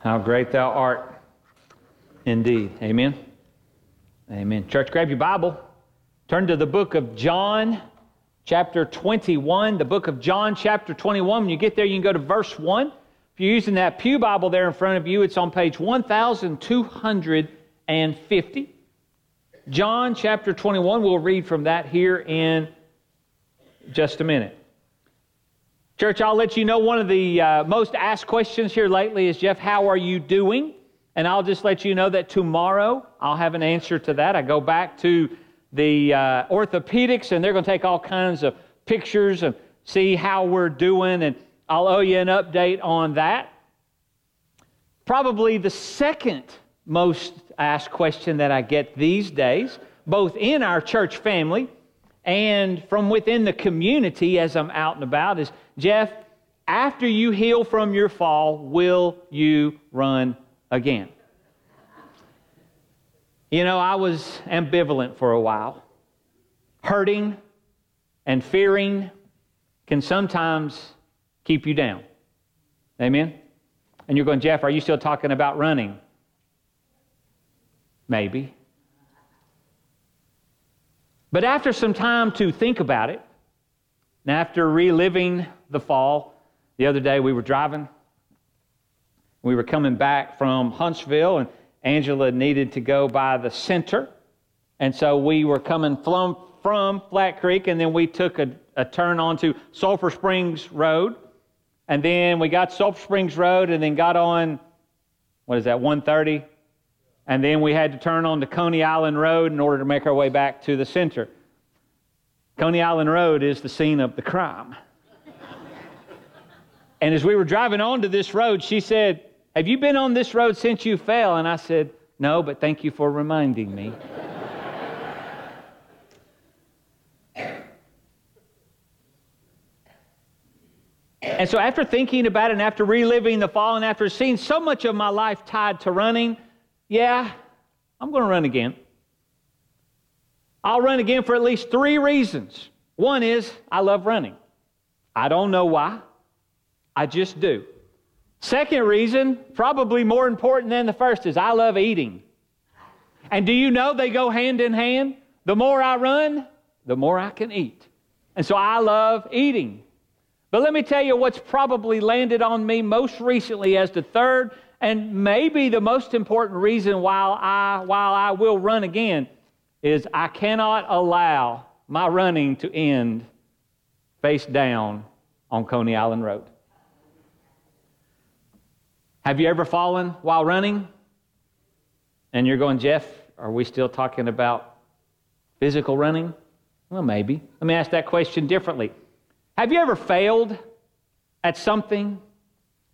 How great thou art indeed. Amen. Amen. Church, grab your Bible. Turn to the book of John, chapter 21. The book of John, chapter 21. When you get there, you can go to verse 1. If you're using that pew Bible there in front of you, it's on page 1250. John, chapter 21. We'll read from that here in just a minute. Church, I'll let you know one of the most asked questions here lately is, Jeff, how are you doing? And I'll just let you know that tomorrow I'll have an answer to that. I go back to the orthopedics, and they're going to take all kinds of pictures and see how we're doing, and I'll owe you an update on that. Probably the second most asked question that I get these days, both in our church family and from within the community as I'm out and about, is, Jeff, after you heal from your fall, will you run again? You know, I was ambivalent for a while. Hurting and fearing can sometimes keep you down. Amen? And you're going, Jeff, are you still talking about running? Maybe. But after some time to think about it, and after reliving the fall, the other day we were driving. We were coming back from Huntsville, and Angela needed to go by the center. And so we were coming from Flat Creek, and then we took a turn onto Sulphur Springs Road. And then we got Sulphur Springs Road and then got on, 130? And then we had to turn on to Coney Island Road in order to make our way back to the center. Coney Island Road is the scene of the crime. And as we were driving onto this road, she said, have you been on this road since you fell? And I said, no, but thank you for reminding me. And so after thinking about it and after reliving the fall and after seeing so much of my life tied to running, yeah, I'm going to run again. I'll run again for at least three reasons. One is I love running. I don't know why. I just do. Second reason, probably more important than the first, is I love eating. And do you know they go hand in hand? The more I run, the more I can eat. And so I love eating. But let me tell you what's probably landed on me most recently as the third and maybe the most important reason while I will run again is I cannot allow my running to end face down on Coney Island Road. Have you ever fallen while running? And you're going, Jeff, are we still talking about physical running? Well, maybe. Let me ask that question differently. Have you ever failed at something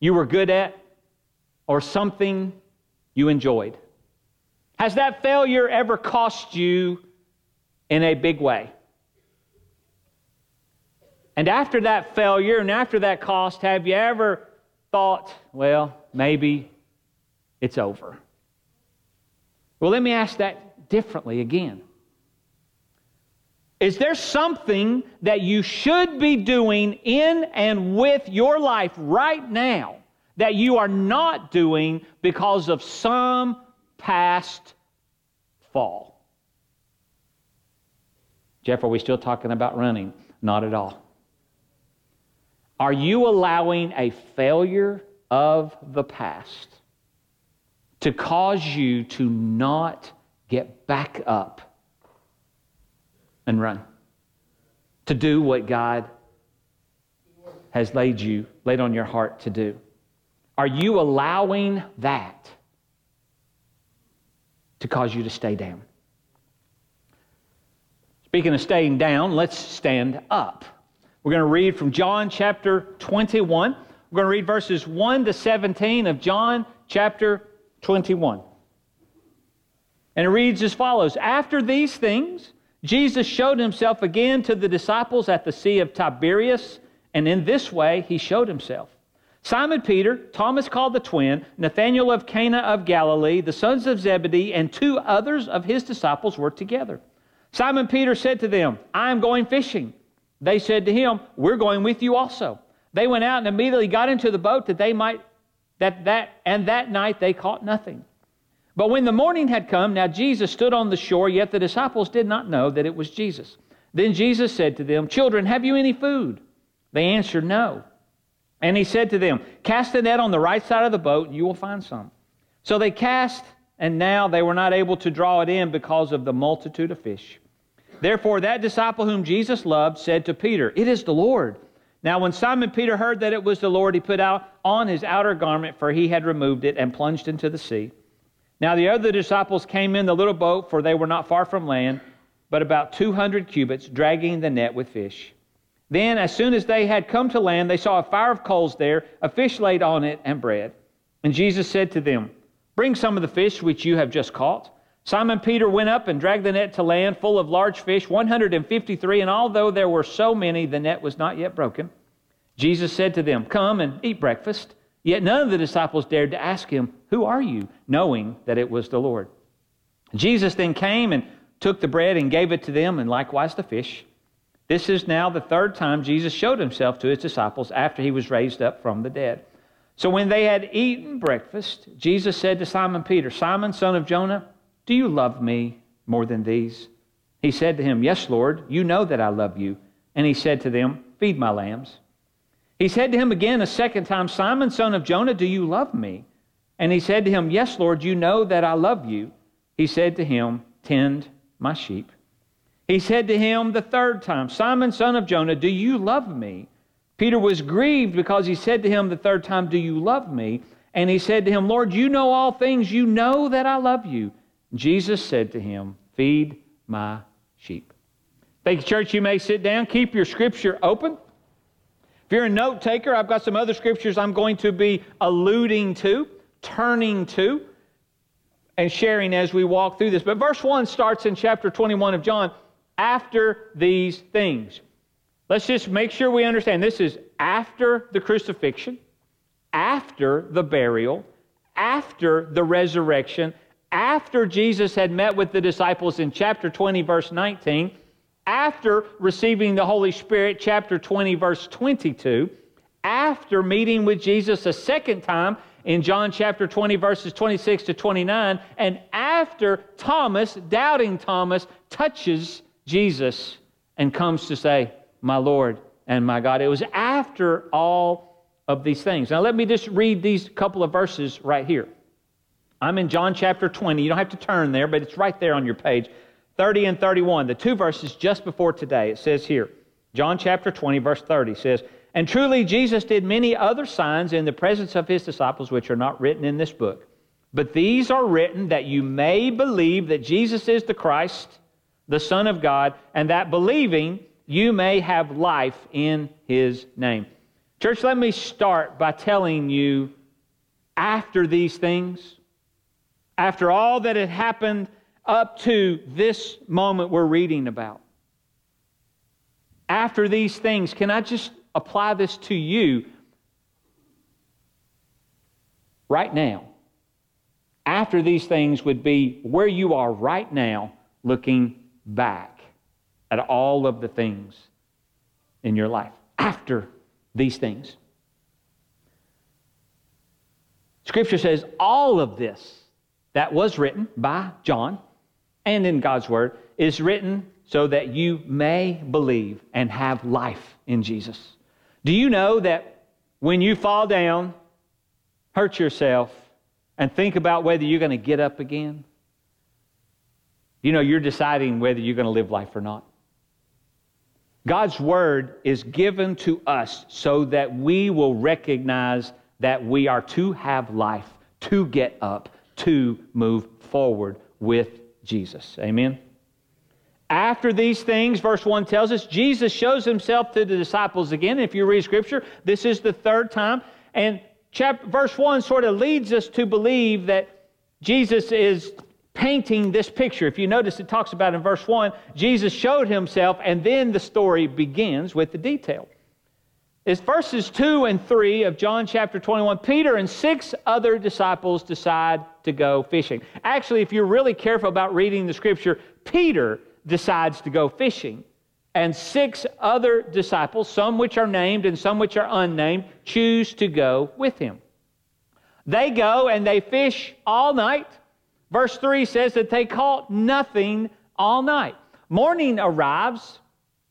you were good at or something you enjoyed? Has that failure ever cost you in a big way? And after that failure and after that cost, have you ever thought, well, maybe it's over? Well, let me ask that differently again. Is there something that you should be doing in and with your life right now that you are not doing because of some past fall? Jeff, are we still talking about running? Not at all. Are you allowing a failure of the past to cause you to not get back up and run, to do what God has laid on your heart to do? Are you allowing that to cause you to stay down? Speaking of staying down, let's stand up. We're going to read from John chapter 21. We're going to read verses 1 to 17 of John chapter 21. And it reads as follows. After these things, Jesus showed himself again to the disciples at the Sea of Tiberias, and in this way he showed himself. Simon Peter, Thomas called the twin, Nathanael of Cana of Galilee, the sons of Zebedee, and two others of his disciples were together. Simon Peter said to them, I am going fishing. They said to him, we're going with you also. They went out and immediately got into the boat that they might That night they caught nothing. But when the morning had come, now Jesus stood on the shore, yet the disciples did not know that it was Jesus. Then Jesus said to them, "Children, have you any food?" They answered, "No." And he said to them, "Cast the net on the right side of the boat, and you will find some." So they cast, and now they were not able to draw it in because of the multitude of fish. Therefore that disciple whom Jesus loved said to Peter, "It is the Lord." Now when Simon Peter heard that it was the Lord, he put out on his outer garment, for he had removed it, and plunged into the sea. Now the other disciples came in the little boat, for they were not far from land, but about 200 cubits, dragging the net with fish. Then as soon as they had come to land, they saw a fire of coals there, a fish laid on it, and bread. And Jesus said to them, "Bring some of the fish which you have just caught." Simon Peter went up and dragged the net to land, full of large fish, 153, and although there were so many, the net was not yet broken. Jesus said to them, "Come and eat breakfast." Yet none of the disciples dared to ask him, "Who are you?" knowing that it was the Lord. Jesus then came and took the bread and gave it to them, and likewise the fish. This is now the third time Jesus showed himself to his disciples after he was raised up from the dead. So when they had eaten breakfast, Jesus said to Simon Peter, "Simon, son of Jonah, do you love me more than these?" He said to him, "Yes, Lord, you know that I love you." And he said to them, "Feed my lambs." He said to him again a second time, "Simon, son of Jonah, do you love me?" And he said to him, "Yes, Lord, you know that I love you." He said to him, "Tend my sheep." He said to him the third time, "Simon, son of Jonah, do you love me?" Peter was grieved because he said to him the third time, "Do you love me?" And he said to him, "Lord, you know all things. You know that I love you." Jesus said to him, "Feed my sheep." Thank you, church. You may sit down. Keep your scripture open. If you're a note taker, I've got some other scriptures I'm going to be alluding to, turning to, and sharing as we walk through this. But verse 1 starts in chapter 21 of John, after these things. Let's just make sure we understand. This is after the crucifixion, after the burial, after the resurrection, after Jesus had met with the disciples in chapter 20, verse 19, after receiving the Holy Spirit, chapter 20, verse 22, after meeting with Jesus a second time in John chapter 20, verses 26 to 29, and after Thomas, doubting Thomas, touches Jesus and comes to say, "My Lord and my God." It was after all of these things. Now let me just read these couple of verses right here. I'm in John chapter 20. You don't have to turn there, but it's right there on your page. 30 and 31, the two verses just before today. It says here, John chapter 20, verse 30 says, "And truly Jesus did many other signs in the presence of his disciples, which are not written in this book. But these are written that you may believe that Jesus is the Christ, the Son of God, and that believing you may have life in his name." Church, let me start by telling you, after these things, after all that had happened up to this moment we're reading about, after these things, can I just apply this to you right now? After these things would be where you are right now, looking back at all of the things in your life. After these things. Scripture says all of this that was written by John and in God's Word is written so that you may believe and have life in Jesus. Do you know that when you fall down, hurt yourself, and think about whether you're going to get up again, you know you're deciding whether you're going to live life or not? God's Word is given to us so that we will recognize that we are to have life, to get up, to move forward with Jesus. Amen? After these things, verse 1 tells us, Jesus shows himself to the disciples again. If you read Scripture, this is the third time. And verse 1 sort of leads us to believe that Jesus is painting this picture. If you notice, it talks about in verse 1, Jesus showed himself, and then the story begins with the detail. It's verses 2 and 3 of John chapter 21. Peter and 6 other disciples decide to go fishing. Actually, if you're really careful about reading the Scripture, Peter decides to go fishing. And 6 other disciples, some which are named and some which are unnamed, choose to go with him. They go and they fish all night. Verse 3 says that they caught nothing all night. Morning arrives,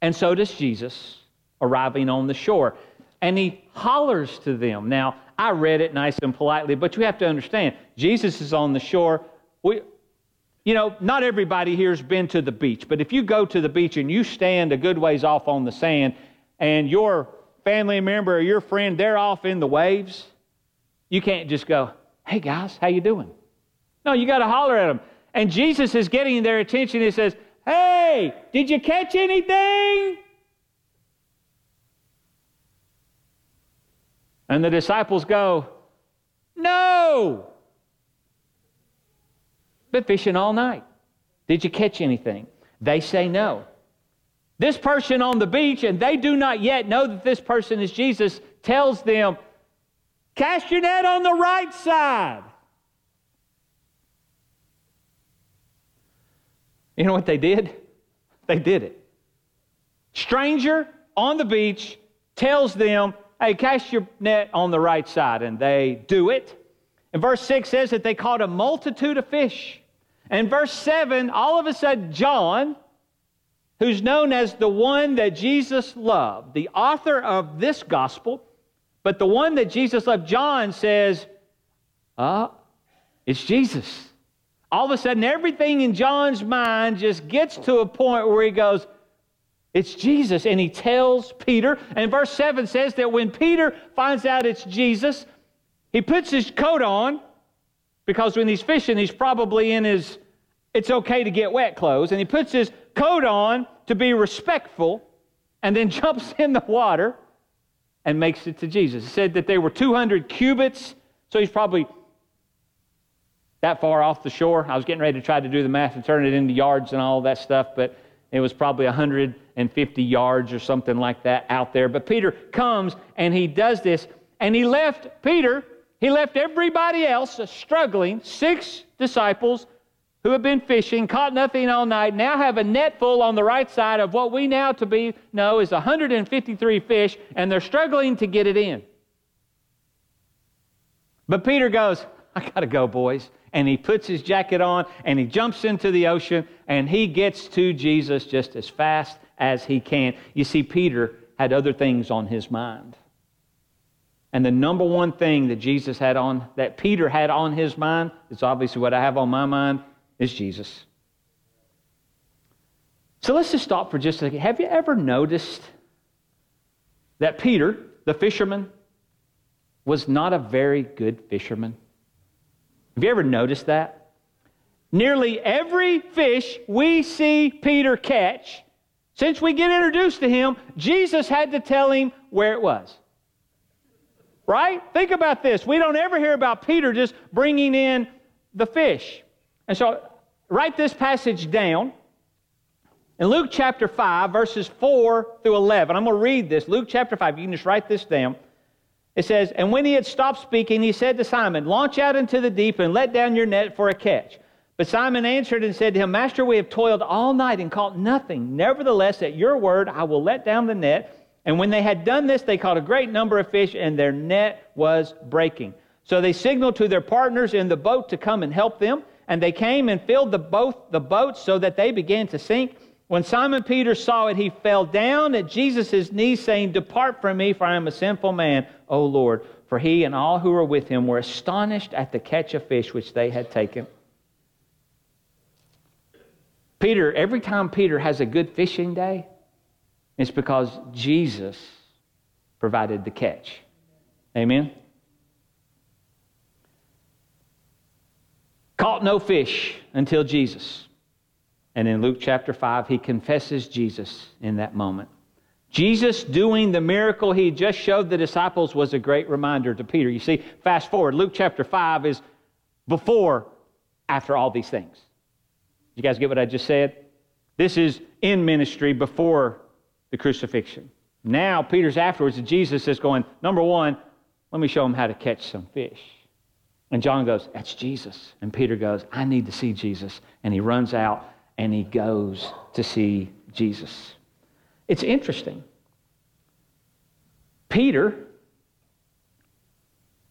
and so does Jesus, arriving on the shore. And he hollers to them. Now, I read it nice and politely, but you have to understand, Jesus is on the shore. Not everybody here has been to the beach, but if you go to the beach and you stand a good ways off on the sand, and your family member or your friend, they're off in the waves, you can't just go, "Hey guys, how you doing?" No, you got to holler at them. And Jesus is getting their attention. He says, "Hey, did you catch anything?" And the disciples go, "No. Been fishing all night. Did you catch anything?" They say no. This person on the beach, and they do not yet know that this person is Jesus, tells them, "Cast your net on the right side." You know what they did? They did it. Stranger on the beach tells them, "Hey, cast your net on the right side," and they do it. And verse 6 says that they caught a multitude of fish. And verse 7, all of a sudden, John, who's known as the one that Jesus loved, the author of this gospel, but the one that Jesus loved, John says, it's Jesus. All of a sudden, everything in John's mind just gets to a point where he goes, "It's Jesus," and he tells Peter. And verse 7 says that when Peter finds out it's Jesus, he puts his coat on, because when he's fishing, he's probably in his "it's okay to get wet" clothes, and he puts his coat on to be respectful, and then jumps in the water and makes it to Jesus. It said that they were 200 cubits, so he's probably that far off the shore. I was getting ready to try to do the math and turn it into yards and all that stuff, but it was probably 150 yards or something like that out there. But Peter comes and he does this, and he left everybody else struggling. 6 disciples who have been fishing, caught nothing all night, now have a net full on the right side of what we now know is 153 fish, and they're struggling to get it in. But Peter goes, "I got to go, boys." And he puts his jacket on, and he jumps into the ocean, and he gets to Jesus just as fast as he can. You see, Peter had other things on his mind. And the number one thing that that Peter had on his mind, it's obviously what I have on my mind, is Jesus. So let's just stop for just a second. Have you ever noticed that Peter, the fisherman, was not a very good fisherman? Have you ever noticed that? Nearly every fish we see Peter catch, since we get introduced to him, Jesus had to tell him where it was. Right? Think about this. We don't ever hear about Peter just bringing in the fish. And so, write this passage down. In Luke chapter 5, verses 4 through 11, I'm going to read this. Luke chapter 5, you can just write this down. It says, "And when he had stopped speaking, he said to Simon, 'Launch out into the deep and let down your net for a catch.' But Simon answered and said to him, 'Master, we have toiled all night and caught nothing. Nevertheless, at your word, I will let down the net.' And when they had done this, they caught a great number of fish, and their net was breaking. So they signaled to their partners in the boat to come and help them. And they came and filled the boats so that they began to sink. When Simon Peter saw it, he fell down at Jesus' knees, saying, 'Depart from me, for I am a sinful man, O Lord.' For he and all who were with him were astonished at the catch of fish which they had taken." Peter, every time Peter has a good fishing day, it's because Jesus provided the catch. Amen? Caught no fish until Jesus. And in Luke chapter 5, he confesses Jesus in that moment. Jesus doing the miracle he just showed the disciples was a great reminder to Peter. You see, fast forward, Luke chapter 5 is before, after all these things. You guys get what I just said? This is in ministry before the crucifixion. Now, Peter's afterwards, and Jesus is going, number one, let me show them how to catch some fish. And John goes, that's Jesus. And Peter goes, I need to see Jesus. And he runs out, and he goes to see Jesus. It's interesting. Peter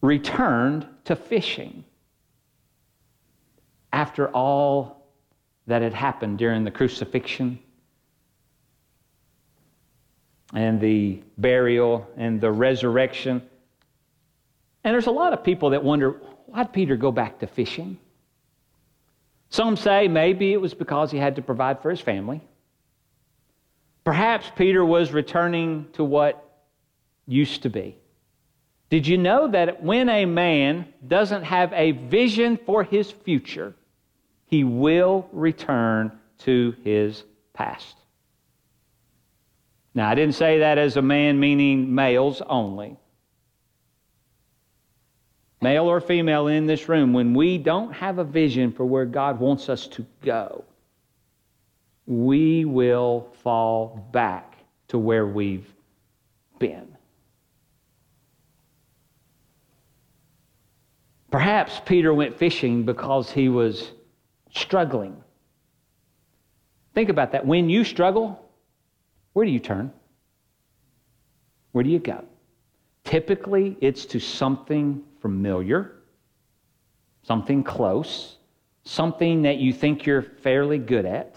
returned to fishing after all that had happened during the crucifixion and the burial and the resurrection. And there's a lot of people that wonder, why'd Peter go back to fishing? Some say maybe it was because he had to provide for his family. Perhaps Peter was returning to what used to be. Did you know that when a man doesn't have a vision for his future, he will return to his past? Now, I didn't say that as a man meaning males only. Male or female in this room, when we don't have a vision for where God wants us to go, we will fall back to where we've been. Perhaps Peter went fishing because he was struggling. Think about that. When you struggle, where do you turn? Where do you go? Typically, it's to something familiar, something close, something that you think you're fairly good at.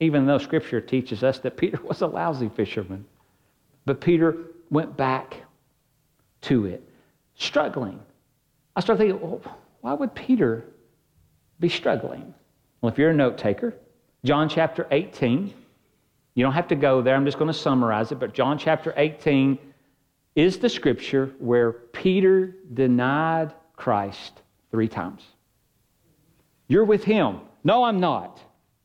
Even though Scripture teaches us that Peter was a lousy fisherman. But Peter went back to it, struggling. I start thinking, well, why would Peter be struggling? Well, if you're a note taker, John chapter 18, you don't have to go there, I'm just going to summarize it, but John chapter 18 is the Scripture where Peter denied Christ 3 times. You're with him. No, I'm not.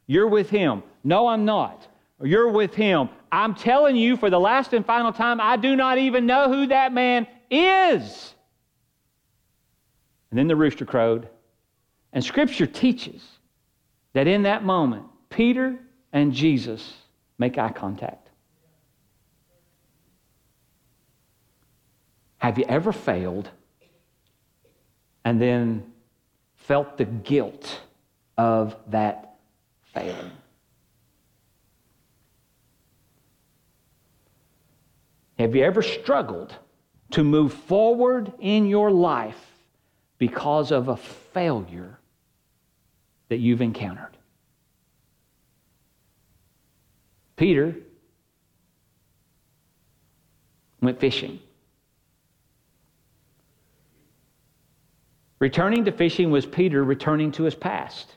You're with him. No, I'm not. You're with him. I'm telling you for the last and final time, I do not even know who that man is. And then the rooster crowed. And Scripture teaches that in that moment, Peter and Jesus make eye contact. Have you ever failed and then felt the guilt of that failing? Have you ever struggled to move forward in your life because of a failure that you've encountered? Peter went fishing. Returning to fishing was Peter returning to his past.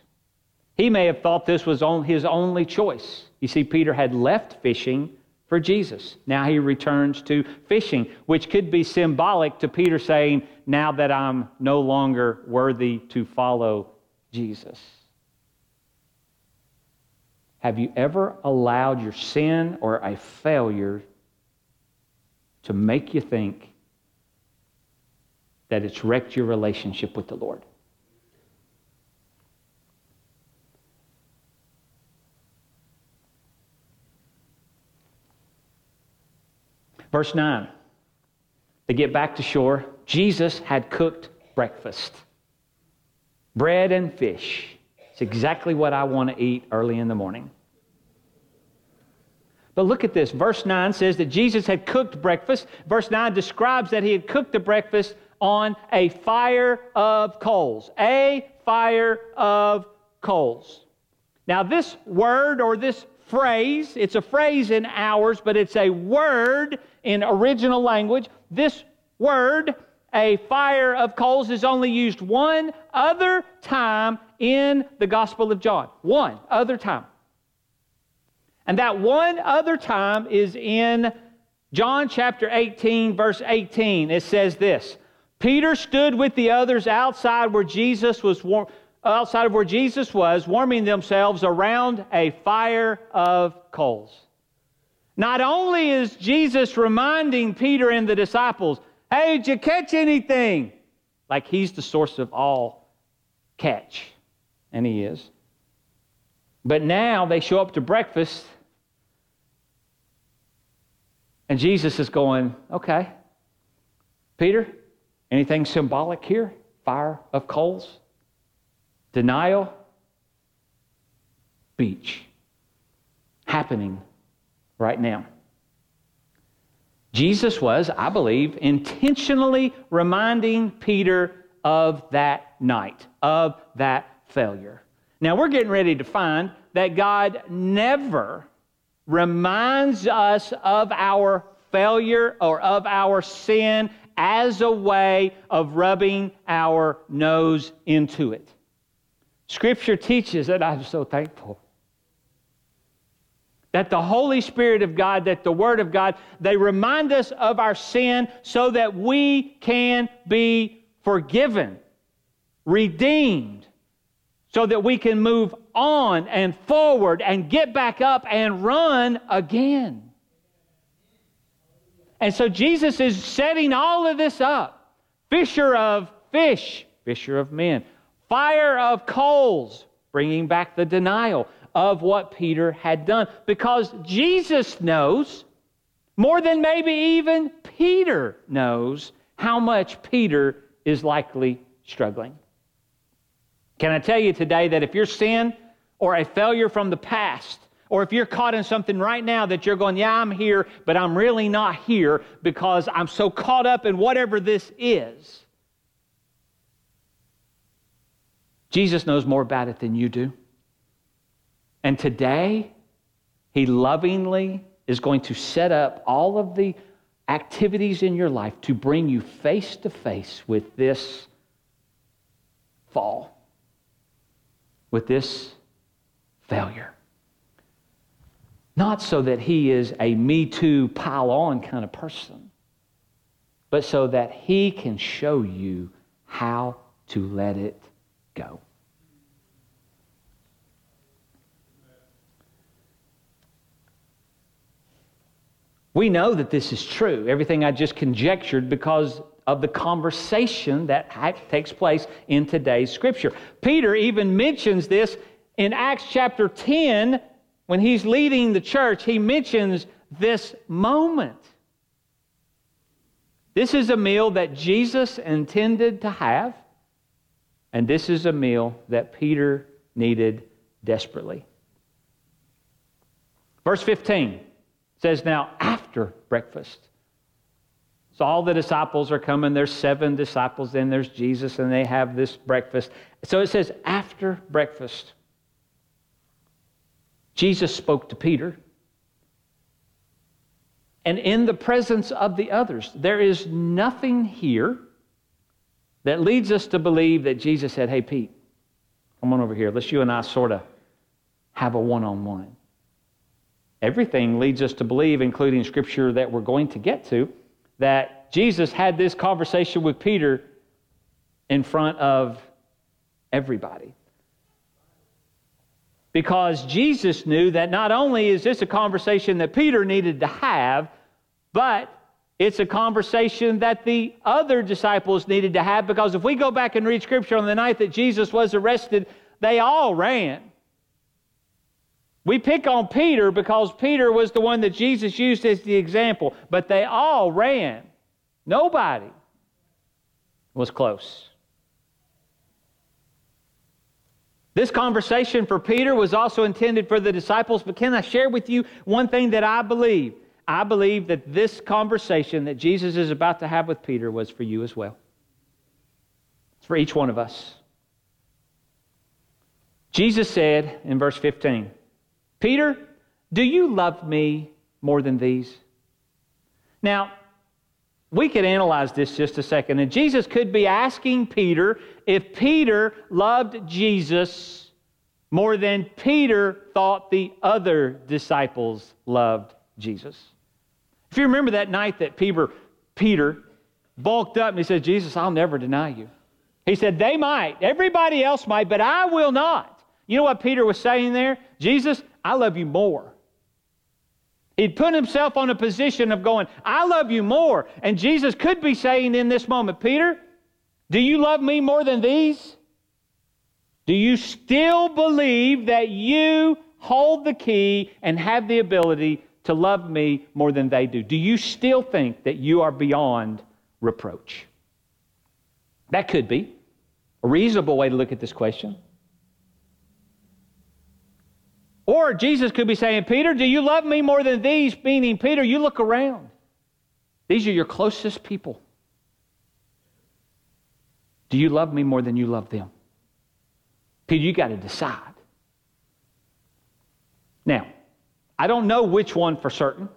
He may have thought this was his only choice. You see, Peter had left fishing for Jesus. Now he returns to fishing, which could be symbolic to Peter saying, now that I'm no longer worthy to follow Jesus. Have you ever allowed your sin or a failure to make you think that it's wrecked your relationship with the Lord? Verse 9, they get back to shore. Jesus had cooked breakfast. Bread and fish. It's exactly what I want to eat early in the morning. But look at this. Verse 9 says that Jesus had cooked breakfast. Verse 9 describes that he had cooked the breakfast on a fire of coals. A fire of coals. Now this word or this phrase, it's a phrase in ours, but it's a word in original language. This word, a fire of coals, is only used one other time in the Gospel of John. One other time. And that one other time is in John chapter 18, verse 18. It says this, Peter stood with the others outside where Jesus was warming themselves around a fire of coals. Not only is Jesus reminding Peter and the disciples, hey, did you catch anything? Like he's the source of all catch, and he is. But now they show up to breakfast, and Jesus is going, okay, Peter, anything symbolic here? Fire of coals? Denial, beach, happening right now. Jesus was, I believe, intentionally reminding Peter of that night, of that failure. Now, we're getting ready to find that God never reminds us of our failure or of our sin as a way of rubbing our nose into it. Scripture teaches, and I'm so thankful, that the Holy Spirit of God, that the Word of God, they remind us of our sin so that we can be forgiven, redeemed, so that we can move on and forward and get back up and run again. And so Jesus is setting all of this up. Fisher of fish, fisher of men. Fire of coals, bringing back the denial of what Peter had done. Because Jesus knows, more than maybe even Peter knows, how much Peter is likely struggling. Can I tell you today that if your sin or a failure from the past, or if you're caught in something right now that you're going, yeah, I'm here, but I'm really not here because I'm so caught up in whatever this is. Jesus knows more about it than you do. And today, He lovingly is going to set up all of the activities in your life to bring you face to face with this fall, with this failure. Not so that He is a me too, pile on kind of person, but so that He can show you how to let it go. We know that this is true, everything I just conjectured, because of the conversation that takes place in today's Scripture. Peter even mentions this in Acts chapter 10, when he's leading the church, he mentions this moment. This is a meal that Jesus intended to have, and this is a meal that Peter needed desperately. Verse 15 says, now after breakfast. So all the disciples are coming. There's 7 disciples, then there's Jesus, and they have this breakfast. So it says, after breakfast, Jesus spoke to Peter. And in the presence of the others, there is nothing here that leads us to believe that Jesus said, hey, Pete, come on over here. Let's you and I sort of have a one-on-one. Everything leads us to believe, including Scripture that we're going to get to, that Jesus had this conversation with Peter in front of everybody. Because Jesus knew that not only is this a conversation that Peter needed to have, but it's a conversation that the other disciples needed to have. Because if we go back and read Scripture, on the night that Jesus was arrested, they all ran. We pick on Peter because Peter was the one that Jesus used as the example, but they all ran. Nobody was close. This conversation for Peter was also intended for the disciples, but can I share with you one thing that I believe? I believe that this conversation that Jesus is about to have with Peter was for you as well. It's for each one of us. Jesus said in verse 15, Peter, do you love me more than these? Now, we could analyze this just a second. And Jesus could be asking Peter if Peter loved Jesus more than Peter thought the other disciples loved Jesus. If you remember that night that Peter bulked up and he said, Jesus, I'll never deny you. He said, they might. Everybody else might, but I will not. You know what Peter was saying there? Jesus, I love you more. He'd put himself on a position of going, I love you more. And Jesus could be saying in this moment, Peter, do you love me more than these? Do you still believe that you hold the key and have the ability to love me more than they do? Do you still think that you are beyond reproach? That could be a reasonable way to look at this question. Or Jesus could be saying, Peter, do you love me more than these? Meaning, Peter, you look around. These are your closest people. Do you love me more than you love them? Peter, you got to decide. Now, I don't know which one for certain.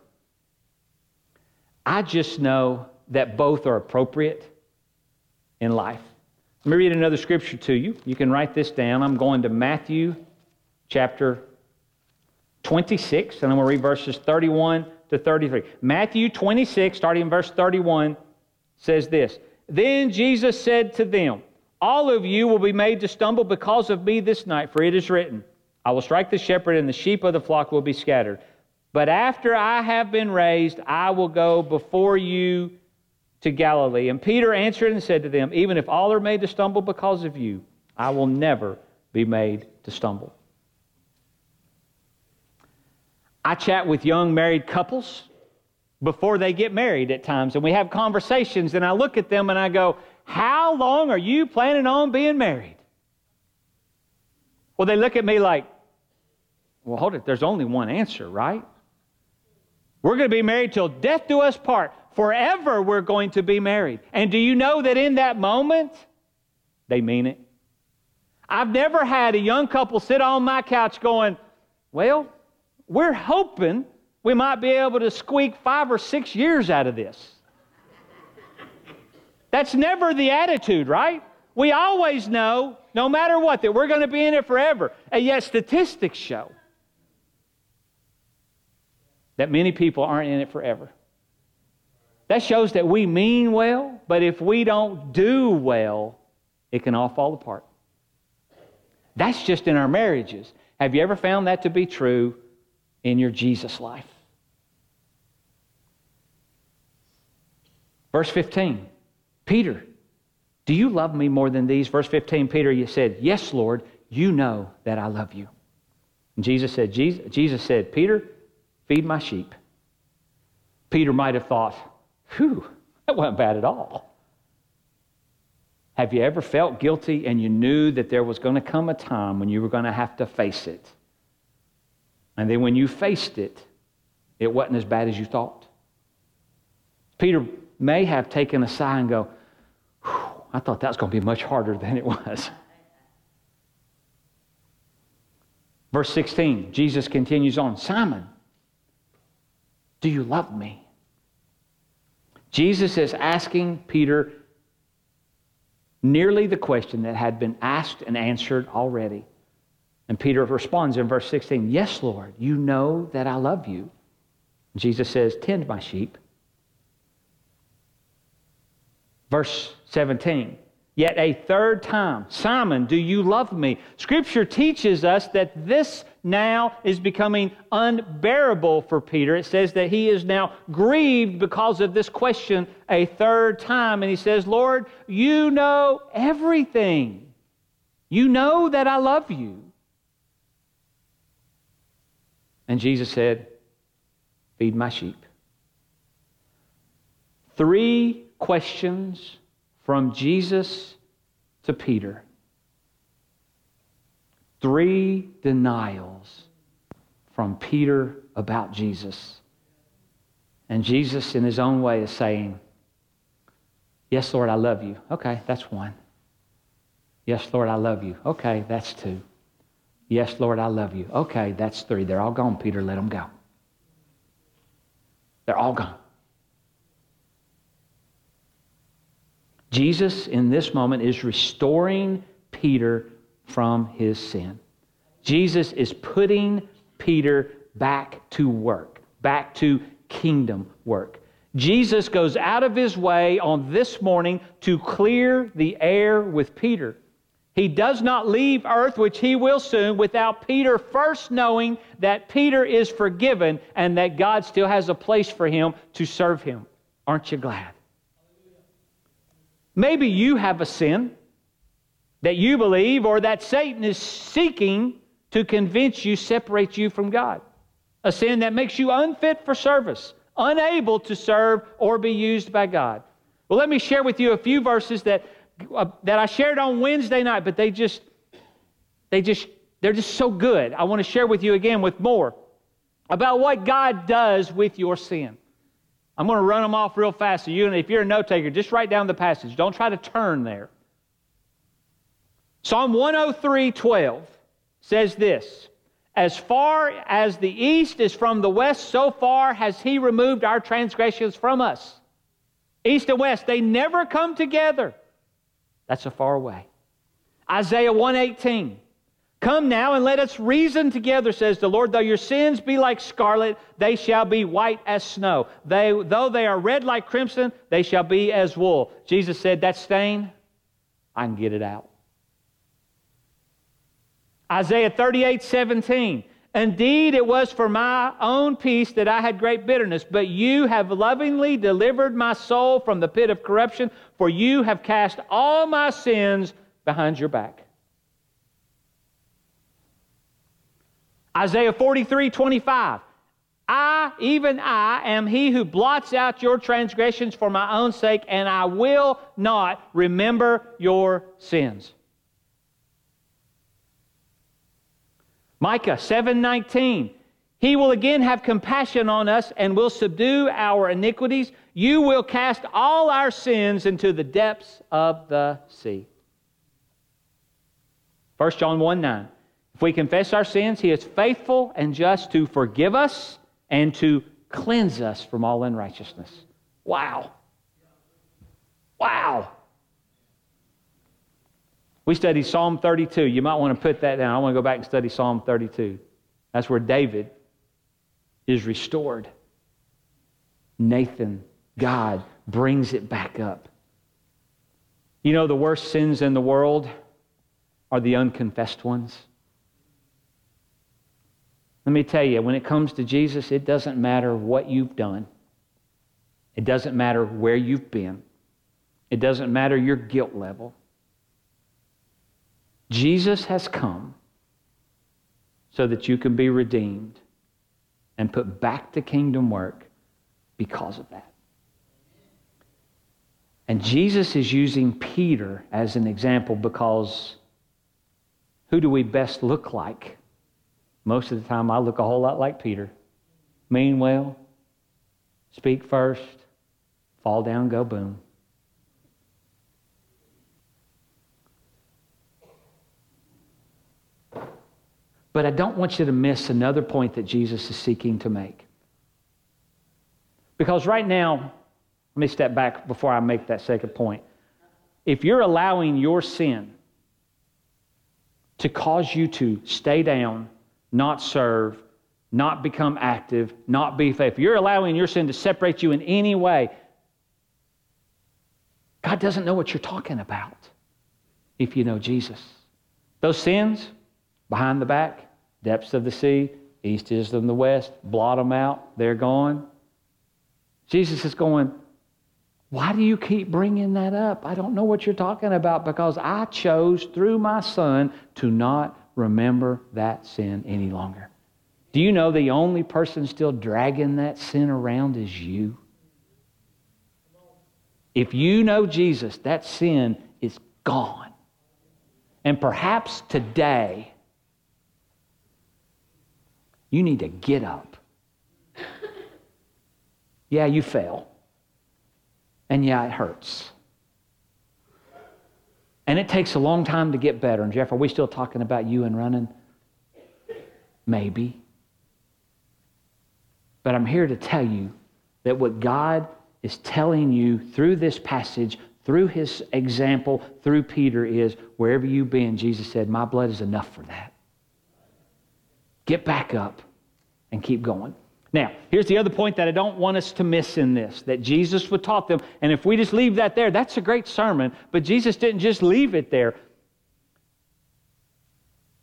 I just know that both are appropriate in life. Let me read another scripture to you. You can write this down. I'm going to Matthew chapter 26, and I'm going to read verses 31 to 33. Matthew 26, starting in verse 31, says this. Then Jesus said to them, all of you will be made to stumble because of me this night, for it is written, I will strike the shepherd, and the sheep of the flock will be scattered. But after I have been raised, I will go before you to Galilee. And Peter answered and said to them, even if all are made to stumble because of you, I will never be made to stumble. I chat with young married couples before they get married at times, and we have conversations, and I look at them and I go, how long are you planning on being married? Well, they look at me like, well, hold it, there's only one answer, right? We're going to be married till death do us part. Forever we're going to be married. And do you know that in that moment, they mean it? I've never had a young couple sit on my couch going, well, we're hoping we might be able to squeak 5 or 6 years out of this. That's never the attitude, right? We always know, no matter what, that we're going to be in it forever. And yet statistics show that many people aren't in it forever. That shows that we mean well, but if we don't do well, it can all fall apart. That's just in our marriages. Have you ever found that to be true in your Jesus life? Verse 15, Peter, do you love me more than these? Verse 15, Peter, you said, yes, Lord, you know that I love you. And Jesus said, Peter, feed my sheep. Peter might have thought, whew, that wasn't bad at all. Have you ever felt guilty and you knew that there was going to come a time when you were going to have to face it? And then when you faced it, it wasn't as bad as you thought. Peter may have taken a sigh and go, I thought that was going to be much harder than it was. Verse 16, Jesus continues on, Simon, do you love me? Jesus is asking Peter nearly the question that had been asked and answered already. And Peter responds in verse 16, yes, Lord, you know that I love you. Jesus says, tend my sheep. Verse 17, yet a third time, Simon, do you love me? Scripture teaches us that this now is becoming unbearable for Peter. It says that he is now grieved because of this question a third time. And he says, Lord, you know everything. You know that I love you. And Jesus said, feed my sheep. 3 questions from Jesus to Peter. 3 denials from Peter about Jesus. And Jesus, in his own way, is saying, yes, Lord, I love you. Okay, that's 1. Yes, Lord, I love you. Okay, that's 2. Yes, Lord, I love you. Okay, that's 3. They're all gone, Peter. Let them go. They're all gone. Jesus, in this moment, is restoring Peter from his sin. Jesus is putting Peter back to work, back to kingdom work. Jesus goes out of his way on this morning to clear the air with Peter. He does not leave earth, which he will soon, without Peter first knowing that Peter is forgiven and that God still has a place for him to serve him. Aren't you glad? Maybe you have a sin that you believe or that Satan is seeking to convince you, separate you from God. A sin that makes you unfit for service, unable to serve or be used by God. Well, let me share with you a few verses that I shared on Wednesday night, but they're just so good. I want to share with you again with more about what God does with your sin. I'm going to run them off real fast. So you, and if you're a note taker, just write down the passage. Don't try to turn there. Psalm 103:12 says this: "As far as the east is from the west, so far has He removed our transgressions from us." East and west, they never come together. That's a far way. Isaiah 1:18. "Come now and let us reason together, says the Lord. Though your sins be like scarlet, they shall be white as snow. Though they are red like crimson, they shall be as wool." Jesus said, that stain, I can get it out. Isaiah 38:17. "Indeed, it was for my own peace that I had great bitterness, but you have lovingly delivered my soul from the pit of corruption, for you have cast all my sins behind your back." Isaiah 43:25, "I am He who blots out your transgressions for my own sake, and I will not remember your sins." Micah 7:19, "He will again have compassion on us and will subdue our iniquities. You will cast all our sins into the depths of the sea." 1 John 1:9, "If we confess our sins, He is faithful and just to forgive us and to cleanse us from all unrighteousness." Wow. Wow. We studied Psalm 32. You might want to put that down. I want to go back and study Psalm 32. That's where David is restored. Nathan, God, brings it back up. You know, the worst sins in the world are the unconfessed ones. Let me tell you, when it comes to Jesus, it doesn't matter what you've done. It doesn't matter where you've been. It doesn't matter your guilt level. Jesus has come so that you can be redeemed and put back to kingdom work because of that. And Jesus is using Peter as an example, because who do we best look like? Most of the time, I look a whole lot like Peter. Mean well, speak first, fall down, go boom. But I don't want you to miss another point that Jesus is seeking to make. Because right now, let me step back before I make that second point. If you're allowing your sin to cause you to stay down, not serve, not become active, not be faithful. You're allowing your sin to separate you in any way. God doesn't know what you're talking about if you know Jesus. Those sins, behind the back, depths of the sea, east is from the west, blot them out, they're gone. Jesus is going, why do you keep bringing that up? I don't know what you're talking about, because I chose through my Son to not remember that sin any longer. Do you know the only person still dragging that sin around is you? If you know Jesus, that sin is gone. And perhaps today, you need to get up. Yeah, you fell. And yeah, it hurts. And it takes a long time to get better. And Jeff, are we still talking about you and running? Maybe. But I'm here to tell you that what God is telling you through this passage, through His example, through Peter, is wherever you've been, Jesus said, my blood is enough for that. Get back up and keep going. Now, here's the other point that I don't want us to miss in this, that Jesus would taught them. And if we just leave that there, that's a great sermon. But Jesus didn't just leave it there.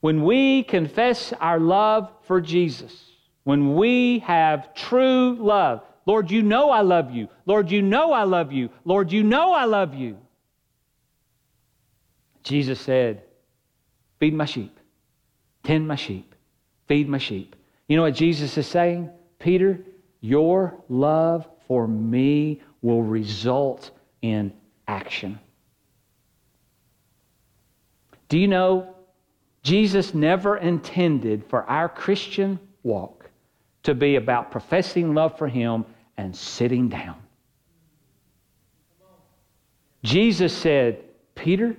When we confess our love for Jesus, when we have true love, Lord, you know I love you. Lord, you know I love you. Lord, you know I love you. Jesus said, feed my sheep. Tend my sheep. Feed my sheep. You know what Jesus is saying? Peter, your love for me will result in action. Do you know, Jesus never intended for our Christian walk to be about professing love for Him and sitting down. Jesus said, Peter,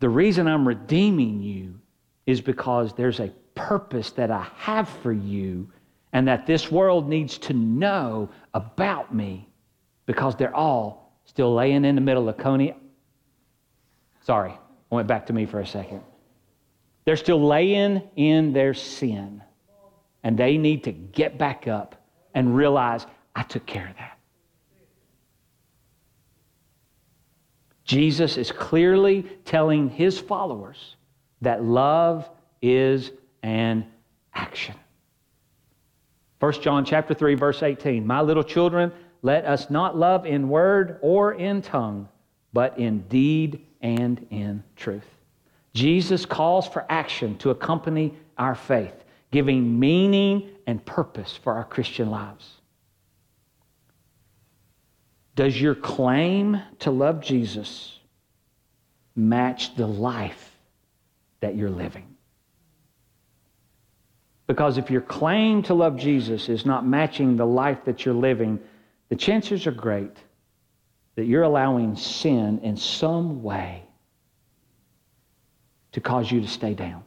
the reason I'm redeeming you is because there's a purpose that I have for you and that this world needs to know about me because they're all still laying in the middle of Coney. Sorry, I went back to me for a second. They're still laying in their sin and they need to get back up and realize I took care of that. Jesus is clearly telling his followers that love is an action. 1 John chapter 3, verse 18, my little children, let us not love in word or in tongue, but in deed and in truth. Jesus calls for action to accompany our faith, giving meaning and purpose for our Christian lives. Does your claim to love Jesus match the life that you're living? Because if your claim to love Jesus is not matching the life that you're living, the chances are great that you're allowing sin in some way to cause you to stay down.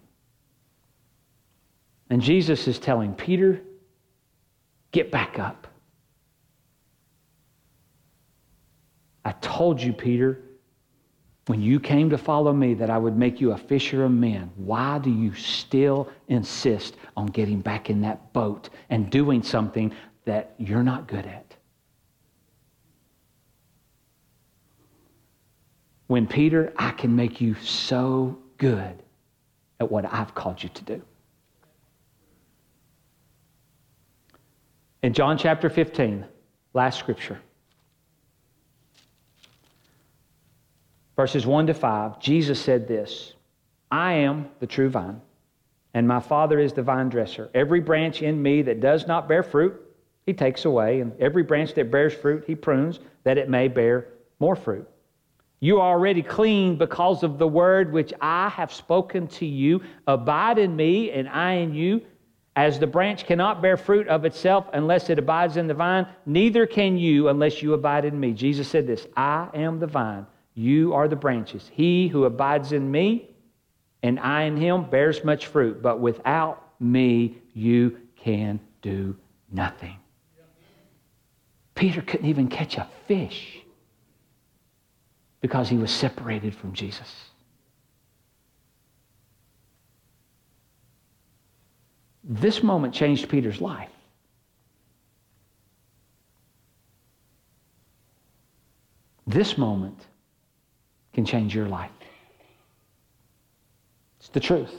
And Jesus is telling Peter, get back up. I told you, Peter, when you came to follow me that I would make you a fisher of men. Why do you still insist on getting back in that boat and doing something that you're not good at? When, Peter, I can make you so good at what I've called you to do. In John chapter 15, last scripture, verses 1 to 5, Jesus said this, I am the true vine, and my Father is the vine dresser. Every branch in me that does not bear fruit, he takes away, and every branch that bears fruit, he prunes, that it may bear more fruit. You are already clean because of the word which I have spoken to you. Abide in me, and I in you. As the branch cannot bear fruit of itself unless it abides in the vine, neither can you unless you abide in me. Jesus said this, I am the vine. You are the branches. He who abides in me and I in him bears much fruit, but without me you can do nothing. Peter couldn't even catch a fish because he was separated from Jesus. This moment changed Peter's life. This moment can change your life. It's the truth.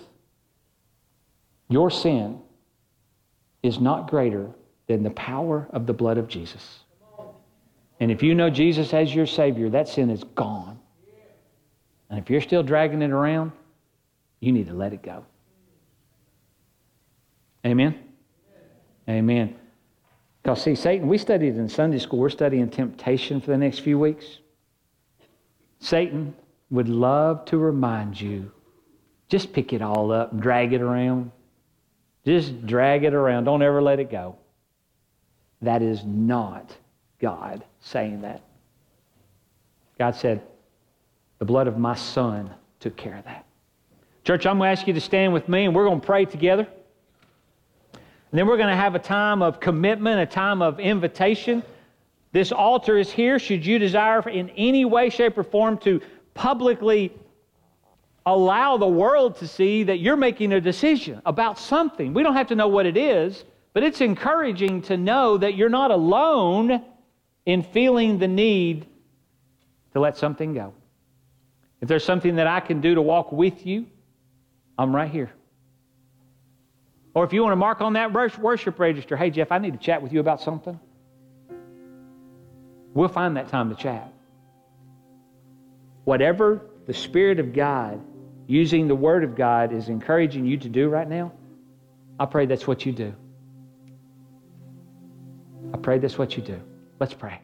Your sin is not greater than the power of the blood of Jesus. And if you know Jesus as your Savior, that sin is gone. And if you're still dragging it around, you need to let it go. Amen? Amen. Because see, Satan, we studied in Sunday school, we're studying temptation for the next few weeks. Satan would love to remind you, just pick it all up and drag it around. Just drag it around. Don't ever let it go. That is not God saying that. God said, the blood of my Son took care of that. Church, I'm going to ask you to stand with me and we're going to pray together. And then we're going to have a time of commitment, a time of invitation. This altar is here should you desire in any way, shape, or form to publicly allow the world to see that you're making a decision about something. We don't have to know what it is, but it's encouraging to know that you're not alone in feeling the need to let something go. If there's something that I can do to walk with you, I'm right here. Or if you want to mark on that worship register, hey, Jeff, I need to chat with you about something. We'll find that time to chat. Whatever the Spirit of God, using the Word of God, is encouraging you to do right now, I pray that's what you do. I pray that's what you do. Let's pray.